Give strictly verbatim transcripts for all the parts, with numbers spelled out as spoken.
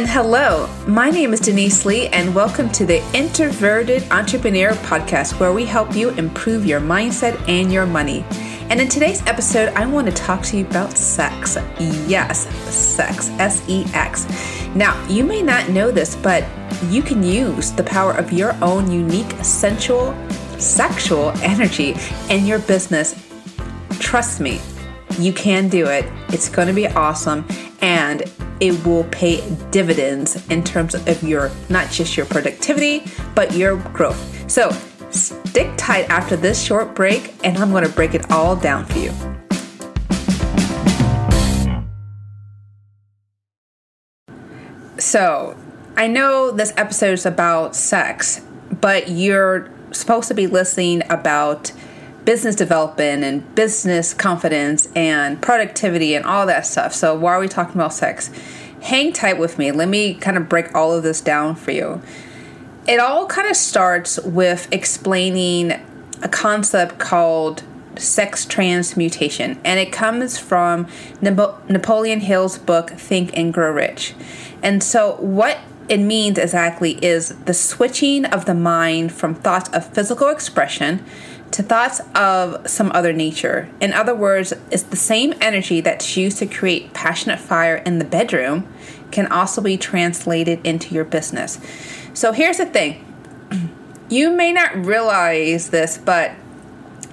And hello, my name is Denise Lee, and welcome to the Introverted Entrepreneur Podcast, where we help you improve your mindset and your money. And in today's episode, I want to talk to you about sex. Yes, sex, S E X. Now, you may not know this, but you can use the power of your own unique, sensual, sexual energy in your business. Trust me, you can do it. It's going to be awesome, and it will pay dividends in terms of your, not just your productivity, but your growth. So stick tight after this short break, and I'm going to break it all down for you. So I know this episode is about sex, but you're supposed to be listening about business development and business confidence and productivity and all that stuff. So why are we talking about sex? Hang tight with me. Let me kind of break all of this down for you. It all kind of starts with explaining a concept called sex transmutation, and it comes from Napoleon Hill's book, Think and Grow Rich. And so what it means exactly is the switching of the mind from thoughts of physical expression to thoughts of some other nature. In other words, it's the same energy that's used to create passionate fire in the bedroom can also be translated into your business. So here's the thing. You may not realize this, but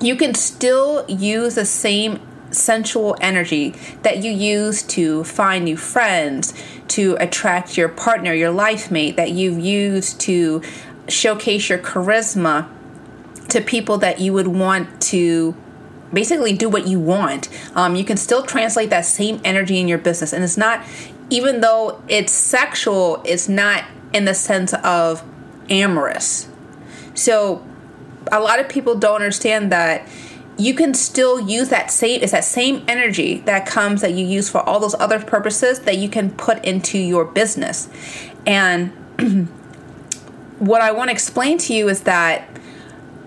you can still use the same sensual energy that you use to find new friends, to attract your partner, your life mate, that you've used to showcase your charisma to people that you would want to basically do what you want. Um, you can still translate that same energy in your business. And it's not, even though it's sexual, it's not in the sense of amorous. So a lot of people don't understand that you can still use that same, it's that same energy that comes that you use for all those other purposes that you can put into your business. And what I want to explain to you is that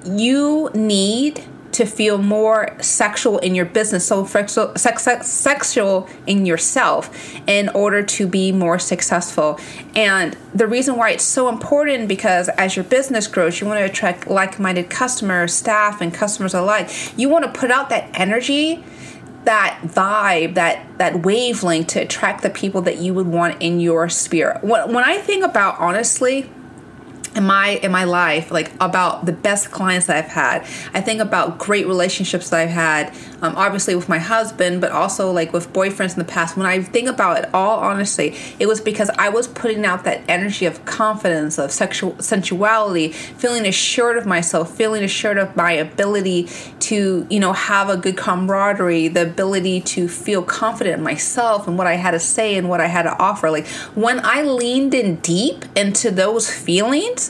you need to feel more sexual in your business, so sexual, sex, sex, sexual in yourself in order to be more successful. And the reason why it's so important, because as your business grows, you want to attract like-minded customers, staff, and customers alike. You want to put out that energy, that vibe, that, that wavelength to attract the people that you would want in your sphere. When, when I think about, honestly, In my in my life, like about the best clients that I've had, I think about great relationships that I've had, um, obviously with my husband, but also like with boyfriends in the past. When I think about it all, honestly, it was because I was putting out that energy of confidence, of sexual sensuality, feeling assured of myself, feeling assured of my ability to, you know, have a good camaraderie, the ability to feel confident in myself and what I had to say and what I had to offer. Like when I leaned in deep into those feelings,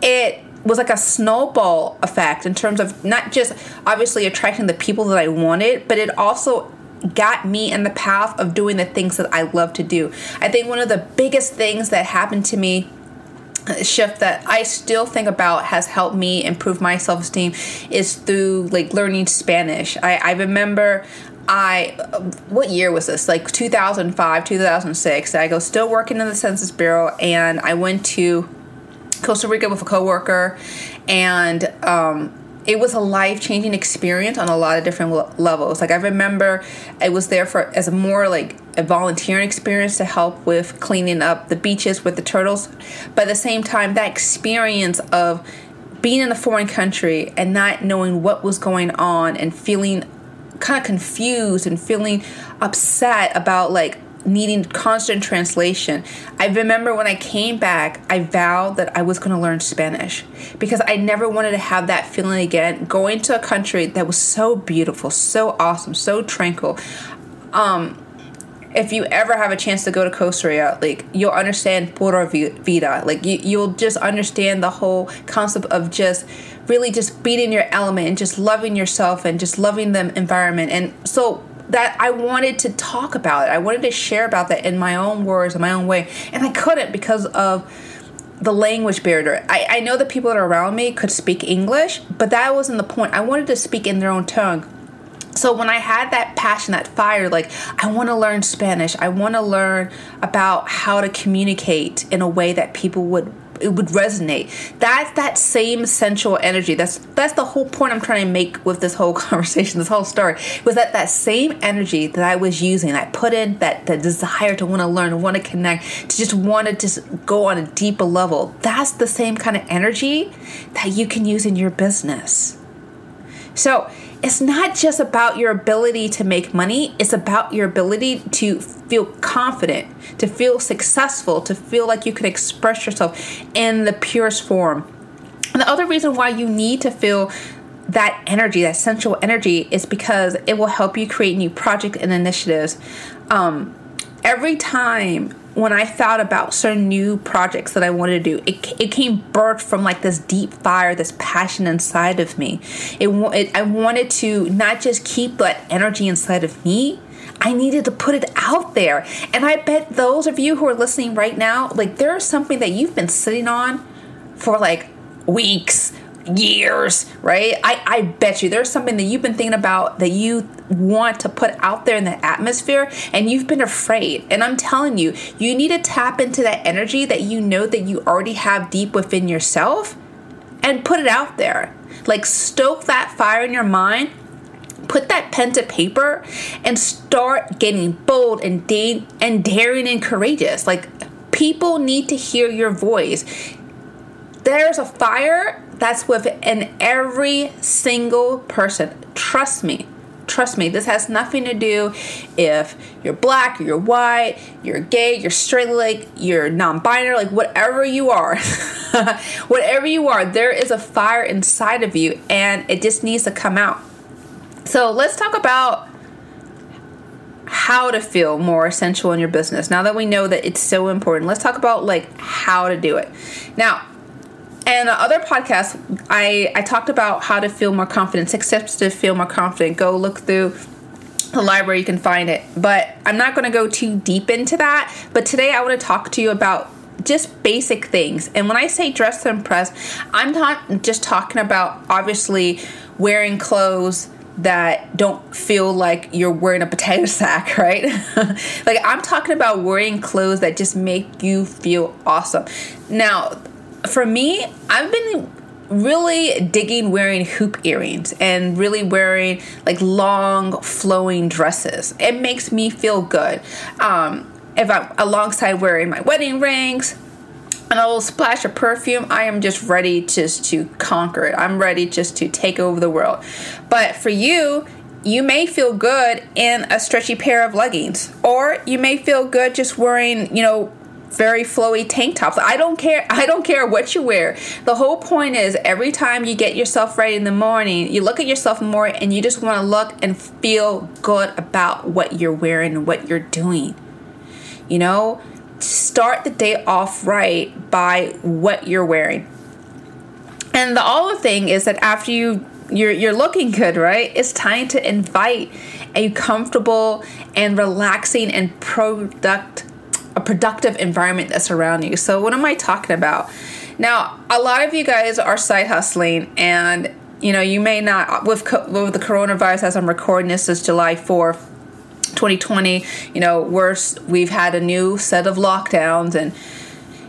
it was like a snowball effect in terms of not just obviously attracting the people that I wanted, but it also got me in the path of doing the things that I love to do. I think one of the biggest things that happened to me, a shift that I still think about has helped me improve my self-esteem, is through like learning Spanish. I, I remember I, what year was this? Like two thousand five, two thousand six. I was still working in the Census Bureau, and I went to Costa Rica with a coworker, and um, it was a life-changing experience on a lot of different lo- levels. Like I remember, I was there for as a more like a volunteering experience to help with cleaning up the beaches with the turtles. But at the same time, that experience of being in a foreign country and not knowing what was going on and feeling kind of confused and feeling upset about like needing constant translation. I remember when I came back, I vowed that I was going to learn Spanish because I never wanted to have that feeling again. Going to a country that was so beautiful, so awesome, so tranquil. Um, if you ever have a chance to go to Costa Rica, like you'll understand Pura Vida. Like you, you'll just understand the whole concept of just really just being in your element and just loving yourself and just loving the environment. And so that I wanted to talk about it. I wanted to share about that in my own words, in my own way. And I couldn't because of the language barrier. I, I know the people that are around me could speak English, but that wasn't the point. I wanted to speak in their own tongue. So when I had that passion, that fire, like I want to learn Spanish, I want to learn about how to communicate in a way that people would it would resonate. That's that same sensual energy. That's that's the whole point I'm trying to make with this whole conversation, this whole story, was that that same energy that I was using, I put in that, that desire to want to learn, to want to connect, to just want to just go on a deeper level. That's the same kind of energy that you can use in your business. So it's not just about your ability to make money. It's about your ability to feel confident, to feel successful, to feel like you can express yourself in the purest form. And the other reason why you need to feel that energy, that sensual energy, is because it will help you create new projects and initiatives. Um, every time when I thought about certain new projects that I wanted to do, it, it came birthed from like this deep fire, this passion inside of me. It, it I wanted to not just keep that energy inside of me, I needed to put it out there. And I bet those of you who are listening right now, like there is something that you've been sitting on for like weeks, years, right? I, I bet you there's something that you've been thinking about that you want to put out there in the atmosphere, and you've been afraid. And I'm telling you, you need to tap into that energy that you know that you already have deep within yourself and put it out there. Like stoke that fire in your mind, put that pen to paper, and start getting bold and, da- and daring and courageous. Like people need to hear your voice. There's a fire that's within every single person. Trust me. Trust me. This has nothing to do if you're black, you're white, you're gay, you're straight, like you're non-binary, like whatever you are. Whatever you are, there is a fire inside of you and it just needs to come out. So let's talk about how to feel more essential in your business. Now that we know that it's so important, let's talk about like how to do it. Now, and other podcasts, I, I talked about how to feel more confident, six steps to feel more confident. Go look through the library, you can find it. But I'm not going to go too deep into that. But today I want to talk to you about just basic things. And when I say dress to impress, I'm not just talking about obviously wearing clothes that don't feel like you're wearing a potato sack, right? Like I'm talking about wearing clothes that just make you feel awesome. Now, for me, I've been really digging wearing hoop earrings and really wearing like long flowing dresses. It makes me feel good. Um, if I'm alongside wearing my wedding rings and a little splash of perfume, I am just ready just to conquer it. I'm ready just to take over the world. But for you, you may feel good in a stretchy pair of leggings, or you may feel good just wearing, you know, very flowy tank tops. I don't care. I don't care what you wear. The whole point is every time you get yourself ready in the morning, you look at yourself more and you just want to look and feel good about what you're wearing and what you're doing. You know, start the day off right by what you're wearing. And the other thing is that after you You're you're looking good, right? It's time to invite a comfortable and relaxing and product a productive environment that's around you. So what am I talking about? Now, a lot of you guys are side hustling, and you know you may not with with the coronavirus. As I'm recording this, is July fourth, twenty twenty. You know, we're we've had a new set of lockdowns, and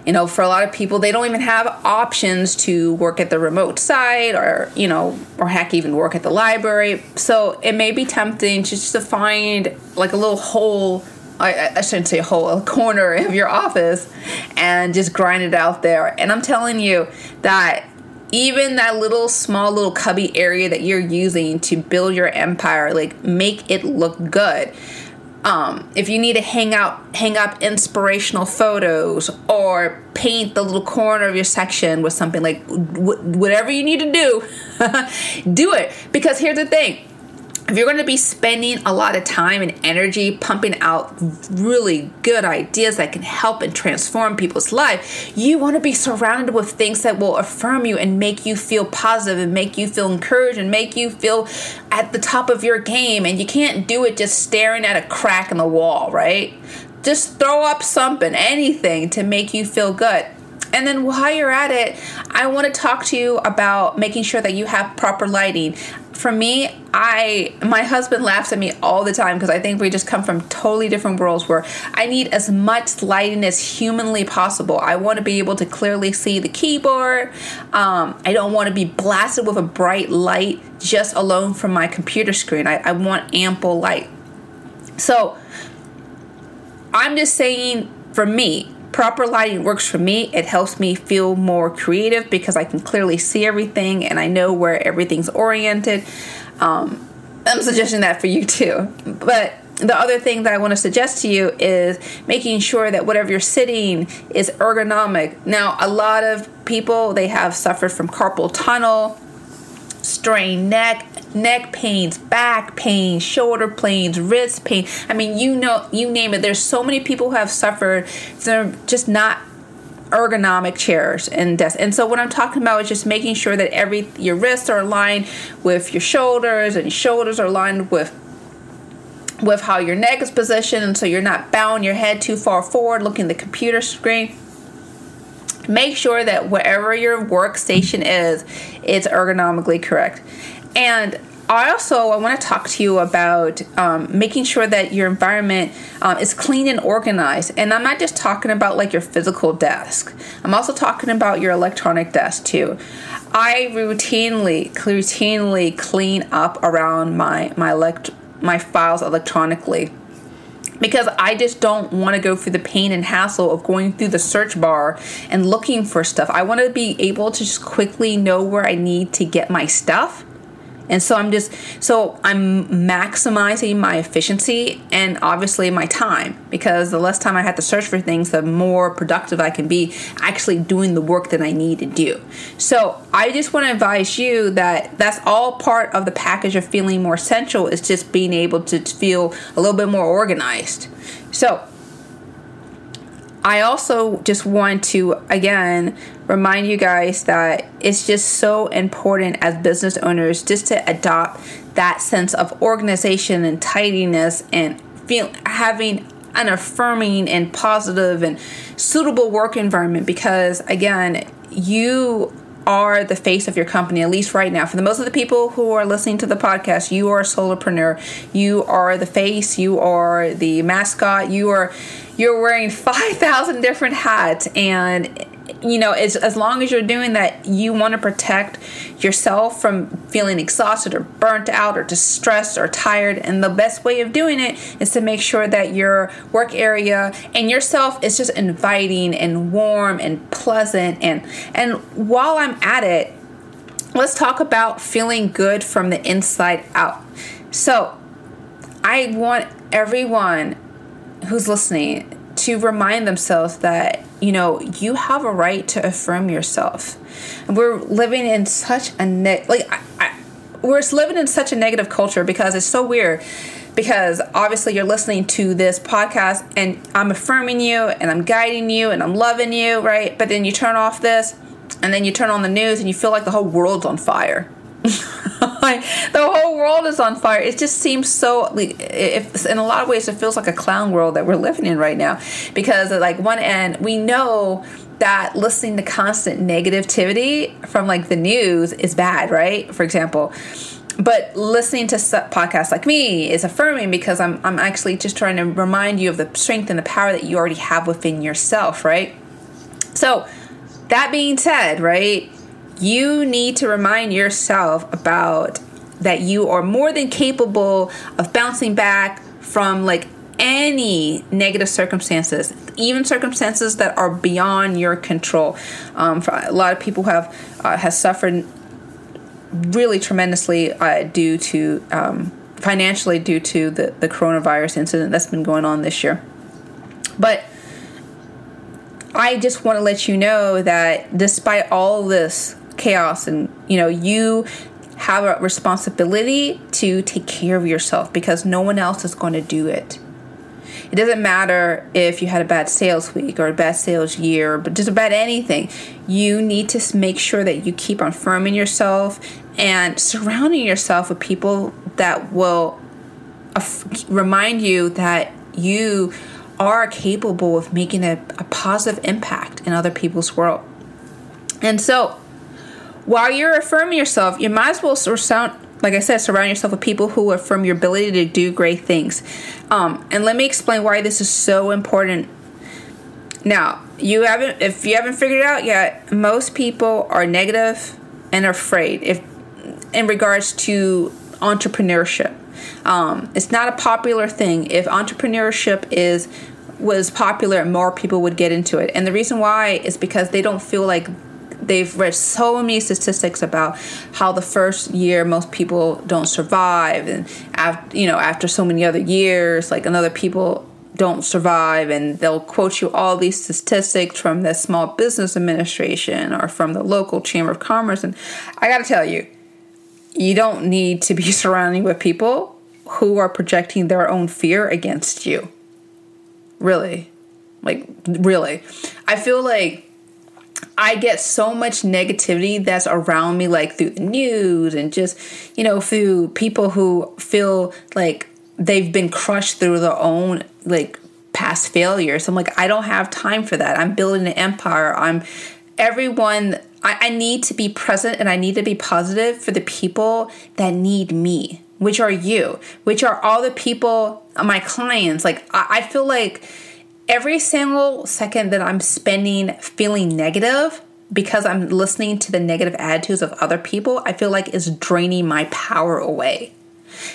you know, for a lot of people, they don't even have options to work at the remote site or, you know, or heck, even work at the library. So it may be tempting just to find like a little hole, I, I shouldn't say a hole, a corner of your office and just grind it out there. And I'm telling you that even that little small little cubby area that you're using to build your empire, like make it look good. Um, if you need to hang out, hang up inspirational photos or paint the little corner of your section with something, like w- whatever you need to do, do it. Because here's the thing. If you're going to be spending a lot of time and energy pumping out really good ideas that can help and transform people's life, you want to be surrounded with things that will affirm you and make you feel positive and make you feel encouraged and make you feel at the top of your game. And you can't do it just staring at a crack in the wall, right? Just throw up something, anything to make you feel good. And then while you're at it, I want to talk to you about making sure that you have proper lighting. For me, I my husband laughs at me all the time because I think we just come from totally different worlds where I need as much lighting as humanly possible. I want to be able to clearly see the keyboard. Um, I don't want to be blasted with a bright light just alone from my computer screen. I, I want ample light. So I'm just saying, for me, proper lighting works for me. It helps me feel more creative because I can clearly see everything and I know where everything's oriented. Um, I'm suggesting that for you too. But the other thing that I want to suggest to you is making sure that whatever you're sitting is ergonomic. Now, a lot of people, they have suffered from carpal tunnel, strained neck, neck pains, back pains, shoulder pains, wrist pain. I mean, you know, you name it. There's so many people who have suffered from just not ergonomic chairs and desks. And so what I'm talking about is just making sure that every your wrists are aligned with your shoulders and your shoulders are aligned with with how your neck is positioned. And so you're not bowing your head too far forward, looking at the computer screen. Make sure that wherever your workstation is, it's ergonomically correct. And I also I want to talk to you about um, making sure that your environment um, is clean and organized. And I'm not just talking about like your physical desk. I'm also talking about your electronic desk too. I routinely, routinely clean up around my my elect my files electronically. Because I just don't want to go through the pain and hassle of going through the search bar and looking for stuff. I want to be able to just quickly know where I need to get my stuff. And so I'm just, so I'm maximizing my efficiency and obviously my time, because the less time I have to search for things, the more productive I can be actually doing the work that I need to do. So I just want to advise you that that's all part of the package of feeling more essential, is just being able to feel a little bit more organized. So I also just want to, again, remind you guys that it's just so important as business owners just to adopt that sense of organization and tidiness and feel, having an affirming and positive and suitable work environment, because, again, you are the face of your company, at least right now. For the most of the people who are listening to the podcast, you are a solopreneur. You are the face. You are the mascot. You are you're wearing five thousand different hats. And, you know, it's, as long as you're doing that, you want to protect yourself from feeling exhausted or burnt out or distressed or tired. And the best way of doing it is to make sure that your work area and yourself is just inviting and warm and pleasant. And, and while I'm at it, let's talk about feeling good from the inside out. So I want everyone who's listening to remind themselves that, you know, you have a right to affirm yourself. And we're living in such a ne- like I, I, we're living in such a negative culture, because it's so weird. Because obviously you're listening to this podcast and I'm affirming you and I'm guiding you and I'm loving you, right? But then you turn off this and then you turn on the news and you feel like the whole world's on fire. Like, the whole world is on fire. It just seems so, like, if, in a lot of ways, it feels like a clown world that we're living in right now. Because, like, one end, we know that listening to constant negativity from, like, the news is bad, right? For example. But listening to podcasts like me is affirming, because I'm I'm actually just trying to remind you of the strength and the power that you already have within yourself, right? So, that being said, right, you need to remind yourself about that you are more than capable of bouncing back from like any negative circumstances, even circumstances that are beyond your control. Um, for a lot of people have uh, has suffered really tremendously uh, due to um, financially due to the, the coronavirus incident that's been going on this year. But I just want to let you know that despite all this chaos, and you know, you have a responsibility to take care of yourself, because no one else is going to do it. It doesn't matter if you had a bad sales week or a bad sales year, but just about anything, you need to make sure that you keep on affirming yourself and surrounding yourself with people that will remind you that you are capable of making a, a positive impact in other people's world. And so while you're affirming yourself, you might as well sound, like I said, surround yourself with people who affirm your ability to do great things. Um, and let me explain why this is so important. Now, you haven't, if you haven't figured it out yet, most people are negative and afraid if in regards to entrepreneurship. Um, it's not a popular thing. If entrepreneurship is was popular, more people would get into it. And the reason why is because they don't feel like they've read so many statistics about how the first year most people don't survive, and after, you know, after so many other years, like another people don't survive, and they'll quote you all these statistics from the Small Business Administration or from the local Chamber of Commerce. And I got to tell you, you don't need to be surrounding with people who are projecting their own fear against you. Really. Like, really. I feel like I get so much negativity that's around me, like through the news and just, you know, through people who feel like they've been crushed through their own, like, past failures. I'm like, I don't have time for that. I'm building an empire. I'm everyone... I need to be present, and I need to be positive for the people that need me, which are you, which are all the people, my clients. Like, I feel like every single second that I'm spending feeling negative because I'm listening to the negative attitudes of other people, I feel like it's draining my power away.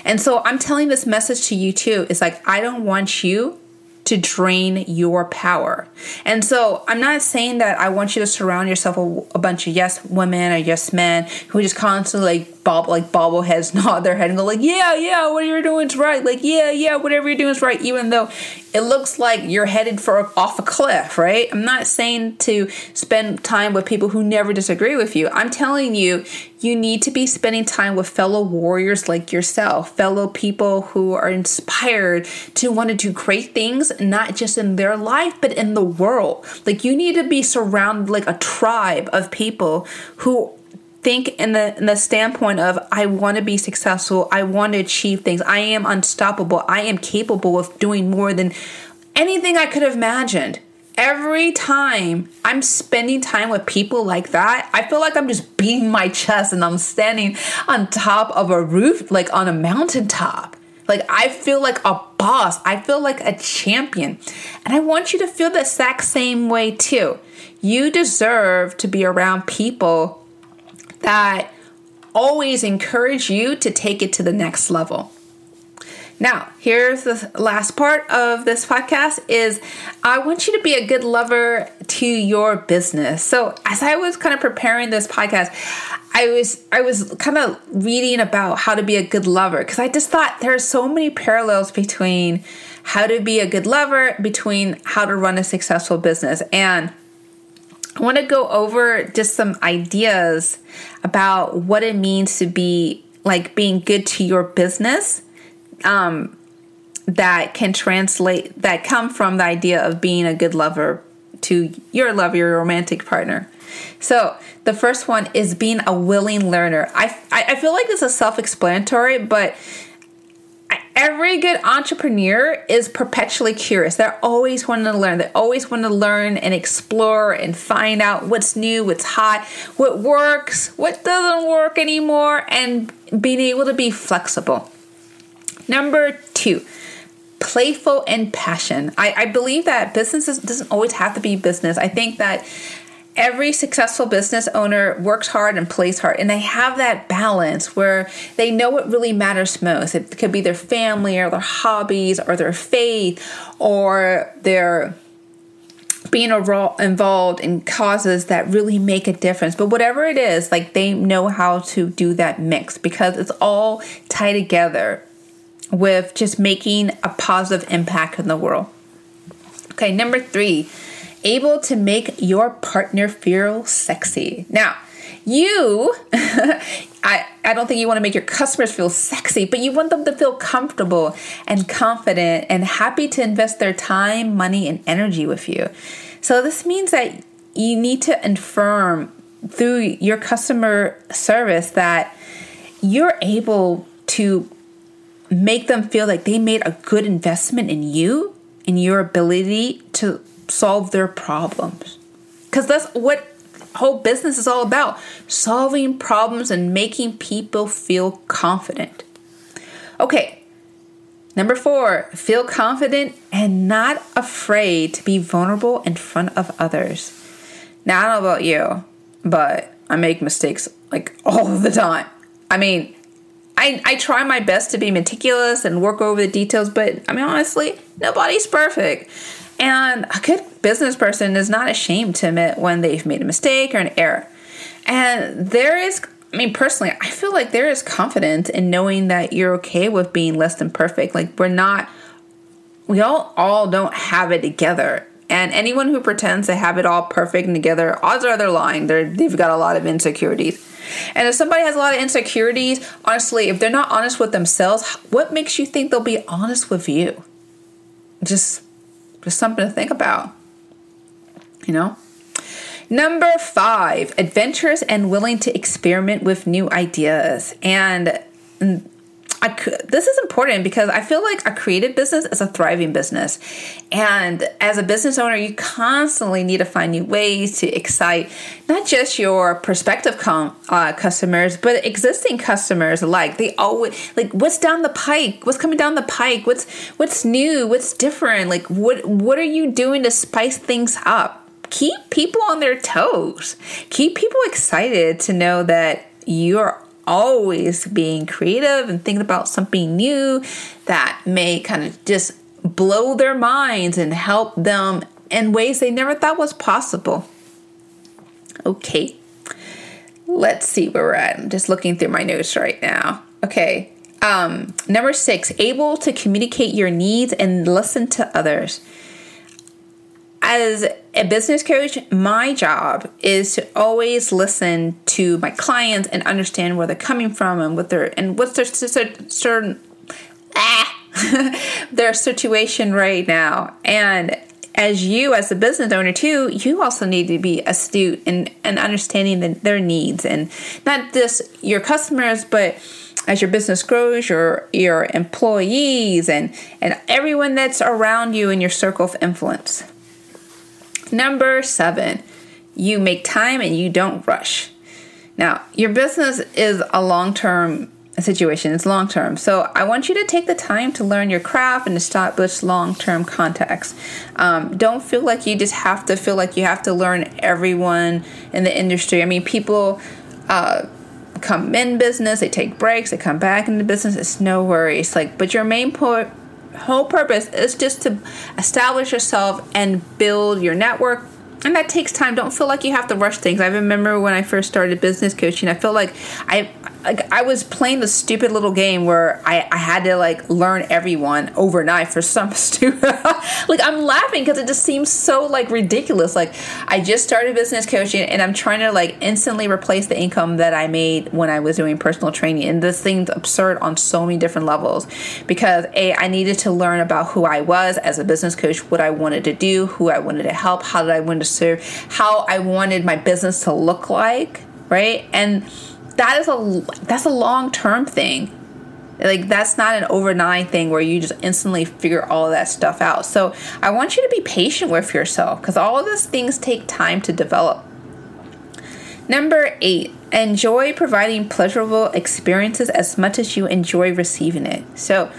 And so I'm telling this message to you too. It's like, I don't want you to drain your power. And so I'm not saying that I want you to surround yourself with a bunch of yes women or yes men who just constantly like bob like bobbleheads nod their head and go like, yeah, yeah, what you're doing is right. Like, yeah, yeah, whatever you're doing is right, even though it looks like you're headed for off a cliff, right? I'm not saying to spend time with people who never disagree with you. I'm telling you, you need to be spending time with fellow warriors like yourself, fellow people who are inspired to want to do great things, not just in their life, but in the world. Like, you need to be surrounded like a tribe of people who think in the in the standpoint of, I want to be successful, I want to achieve things, I am unstoppable, I am capable of doing more than anything I could have imagined. Every time I'm spending time with people like that, I feel like I'm just beating my chest and I'm standing on top of a roof, like on a mountaintop. Like, I feel like a boss. I feel like a champion. And I want you to feel the exact same way too. You deserve to be around people that always encourage you to take it to the next level. Now, here's the last part of this podcast is I want you to be a good lover to your business. So as I was kind of preparing this podcast, I was I was kind of reading about how to be a good lover, because I just thought there are so many parallels between how to be a good lover, between how to run a successful business. And I want to go over just some ideas about what it means to be like being good to your business, um, that can translate, that come from the idea of being a good lover to your love, your romantic partner. So the first one is being a willing learner. I, I feel like this is self-explanatory, but every good entrepreneur is perpetually curious. They're always wanting to learn. They always want to learn and explore and find out what's new, what's hot, what works, what doesn't work anymore, and being able to be flexible. Number two, playful and passion. I, I believe that business doesn't always have to be business. I think that every successful business owner works hard and plays hard, and they have that balance where they know what really matters most. It could be their family or their hobbies or their faith or their being involved in causes that really make a difference. But whatever it is, like, they know how to do that mix, because it's all tied together with just making a positive impact in the world. Okay, number three. Able to make your partner feel sexy. Now, you, I, I don't think you want to make your customers feel sexy, but you want them to feel comfortable and confident and happy to invest their time, money, and energy with you. So this means that you need to affirm through your customer service that you're able to make them feel like they made a good investment in you, in your ability to solve their problems. Because that's what whole business is all about. Solving problems and making people feel confident. Okay, number four, feel confident and not afraid to be vulnerable in front of others. Now, I don't know about you, but I make mistakes like all the time. I mean, I, I try my best to be meticulous and work over the details, but I mean, honestly, nobody's perfect. And a good business person is not ashamed to admit when they've made a mistake or an error. And there is, I mean, personally, I feel like there is confidence in knowing that you're okay with being less than perfect. Like, we're not, we all, all don't have it together. And anyone who pretends they have it all perfect and together, odds are they're lying. They're, they've got a lot of insecurities. And if somebody has a lot of insecurities, honestly, if they're not honest with themselves, what makes you think they'll be honest with you? Just, just something to think about, you know? Number five, adventurous and willing to experiment with new ideas. And I, this is important because I feel like a creative business is a thriving business. And as a business owner, you constantly need to find new ways to excite not just your prospective com, uh, customers, but existing customers alike. They always like, what's down the pike? What's coming down the pike? What's what's new? What's different? Like, what what are you doing to spice things up? Keep people on their toes. Keep people excited to know that you're always being creative and thinking about something new that may kind of just blow their minds and help them in ways they never thought was possible. Okay, let's see where we're at. I'm just looking through my notes right now. Okay, um, number six, able to communicate your needs and listen to others. As a business coach, my job is to always listen to my clients and understand where they're coming from and what their and what's their certain ah, their situation right now. And as you, as a business owner too, you also need to be astute and and understanding the, their needs, and not just your customers, but as your business grows, your your employees and and everyone that's around you in your circle of influence. Number seven, you make time and you don't rush. Now, your business is a long-term situation. It's long-term. So I want you to take the time to learn your craft and establish long-term contacts. Um, don't feel like you just have to feel like you have to learn everyone in the industry. I mean, people uh, come in business, they take breaks, they come back into business. It's no worries. Like, but your main point, whole purpose is just to establish yourself and build your network, and that takes time. Don't feel like you have to rush things. I remember when I first started business coaching, I felt like I like I was playing the stupid little game where I, I had to like learn everyone overnight for some stupid like I'm laughing because it just seems so like ridiculous. Like, I just started business coaching and I'm trying to like instantly replace the income that I made when I was doing personal training, and this thing's absurd on so many different levels because A, I needed to learn about who I was as a business coach, what I wanted to do, who I wanted to help, how did I want to serve, how I wanted my business to look like, right? And That is a that's a long-term thing. Like, that's not an overnight thing where you just instantly figure all of that stuff out. So I want you to be patient with yourself because all of those things take time to develop. Number eight, enjoy providing pleasurable experiences as much as you enjoy receiving it. So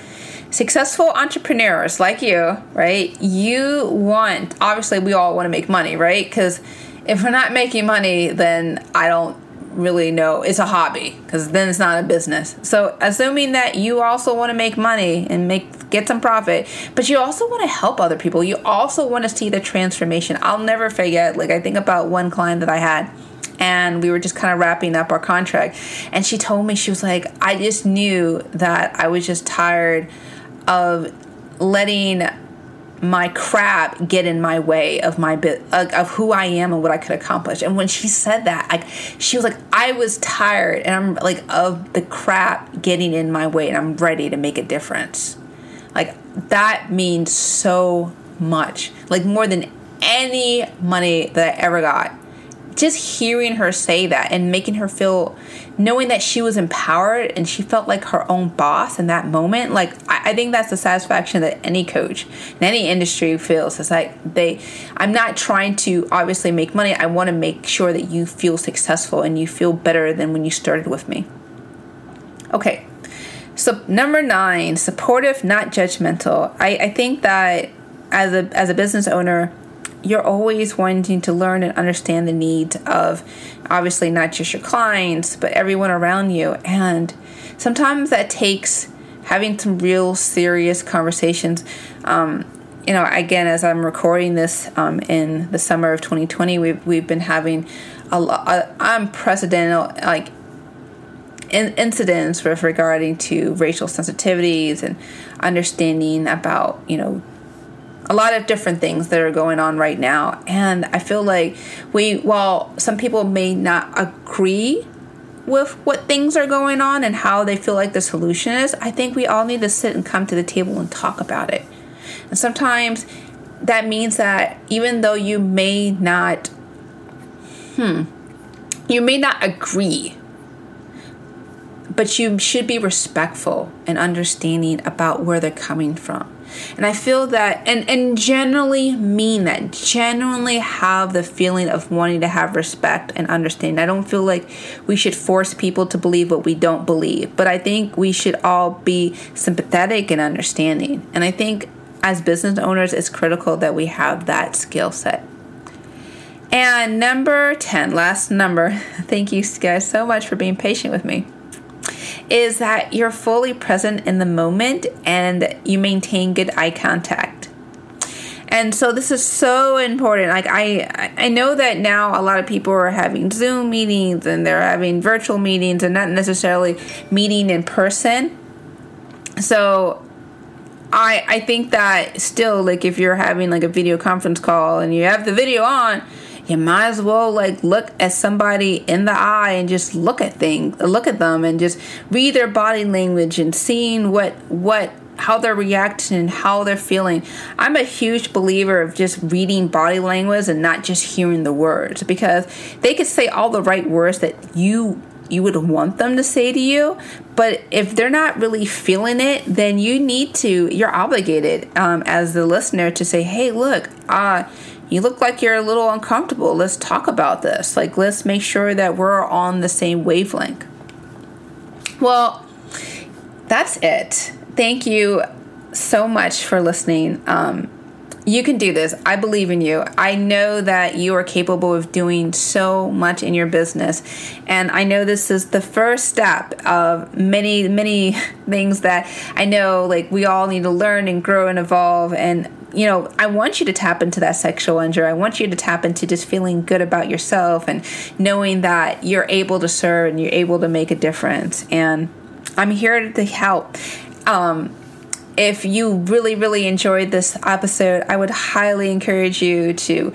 successful entrepreneurs like you, right? You want, obviously we all want to make money, right? Because if we're not making money, then I don't really know it's a hobby, because then it's not a business. So assuming that you also want to make money and make get some profit, but you also want to help other people, you also want to see the transformation. I'll never forget, like, I think about one client that I had, and we were just kind of wrapping up our contract, and she told me, she was like, I just knew that I was just tired of letting my crap get in my way of my bit of who I am and what I could accomplish. And when she said that, like, she was like, I was tired and I'm like of the crap getting in my way, and I'm ready to make a difference. Like, that means so much, like more than any money that I ever got. just hearing her say that and making her feel, knowing that she was empowered and she felt like her own boss in that moment, like I, I think that's the satisfaction that any coach in any industry feels. It's like they, I'm not trying to obviously make money. I want to make sure that you feel successful and you feel better than when you started with me. Okay. So number nine, supportive, not judgmental. I, I think that as a as a business owner, you're always wanting to learn and understand the needs of, obviously, not just your clients, but everyone around you. And sometimes that takes having some real serious conversations. Um, you know, again, as I'm recording this um, in the summer of twenty twenty, we've, we've been having a lot, unprecedented, like, in incidents with regarding to racial sensitivities and understanding about, you know, a lot of different things that are going on right now. And I feel like we, while some people may not agree with what things are going on and how they feel like the solution is, I think we all need to sit and come to the table and talk about it. And sometimes that means that even though you may not, hmm, you may not agree, but you should be respectful and understanding about where they're coming from. And I feel that, and, and generally mean that, generally have the feeling of wanting to have respect and understanding. I don't feel like we should force people to believe what we don't believe, but I think we should all be sympathetic and understanding. And I think as business owners, it's critical that we have that skill set. And number ten, last number, thank you guys so much for being patient with me, is that you're fully present in the moment and you maintain good eye contact. And so this is so important. Like I, I know that now a lot of people are having Zoom meetings and they're having virtual meetings and not necessarily meeting in person. So I, I think that still, like if you're having like a video conference call and you have the video on, you might as well like look at somebody in the eye and just look at things, look at them and just read their body language and seeing what, what, how they're reacting and how they're feeling. I'm a huge believer of just reading body language and not just hearing the words, because they could say all the right words that you you would want them to say to you, but if they're not really feeling it, then you need to, you're obligated um, as the listener to say, hey, look, uh, you look like you're a little uncomfortable. Let's talk about this. Like, let's make sure that we're on the same wavelength. Well, that's it. Thank you so much for listening. Um, you can do this. I believe in you. I know that you are capable of doing so much in your business. And I know this is the first step of many, many things that I know, like, we all need to learn and grow and evolve. And you know, I want you to tap into that sexual injury. I want you to tap into just feeling good about yourself and knowing that you're able to serve and you're able to make a difference. And I'm here to help. Um, if you really, really enjoyed this episode, I would highly encourage you to,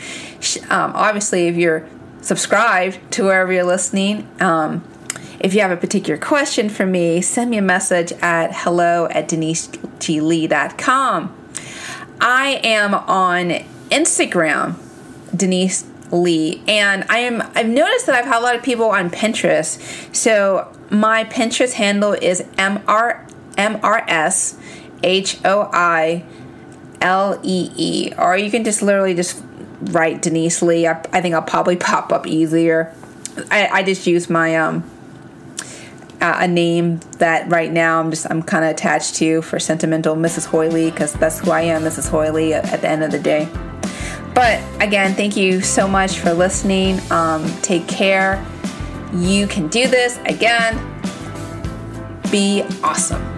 um, obviously, if you're subscribed to wherever you're listening, um, if you have a particular question for me, send me a message at hello at denise g lee dot com. I am on Instagram, Denise Lee, and I am, I've noticed that I've had a lot of people on Pinterest. So my Pinterest handle is M R S H O I L E E, or you can just literally just write Denise Lee. I, I think I'll probably pop up easier. I, I just use my, um, Uh, a name that right now I'm just I'm kind of attached to for sentimental Missus Hoyley, because that's who I am, Missus Hoyley at, at the end of the day. But again, thank you so much for listening. Um, take care. You can do this. Again, be awesome.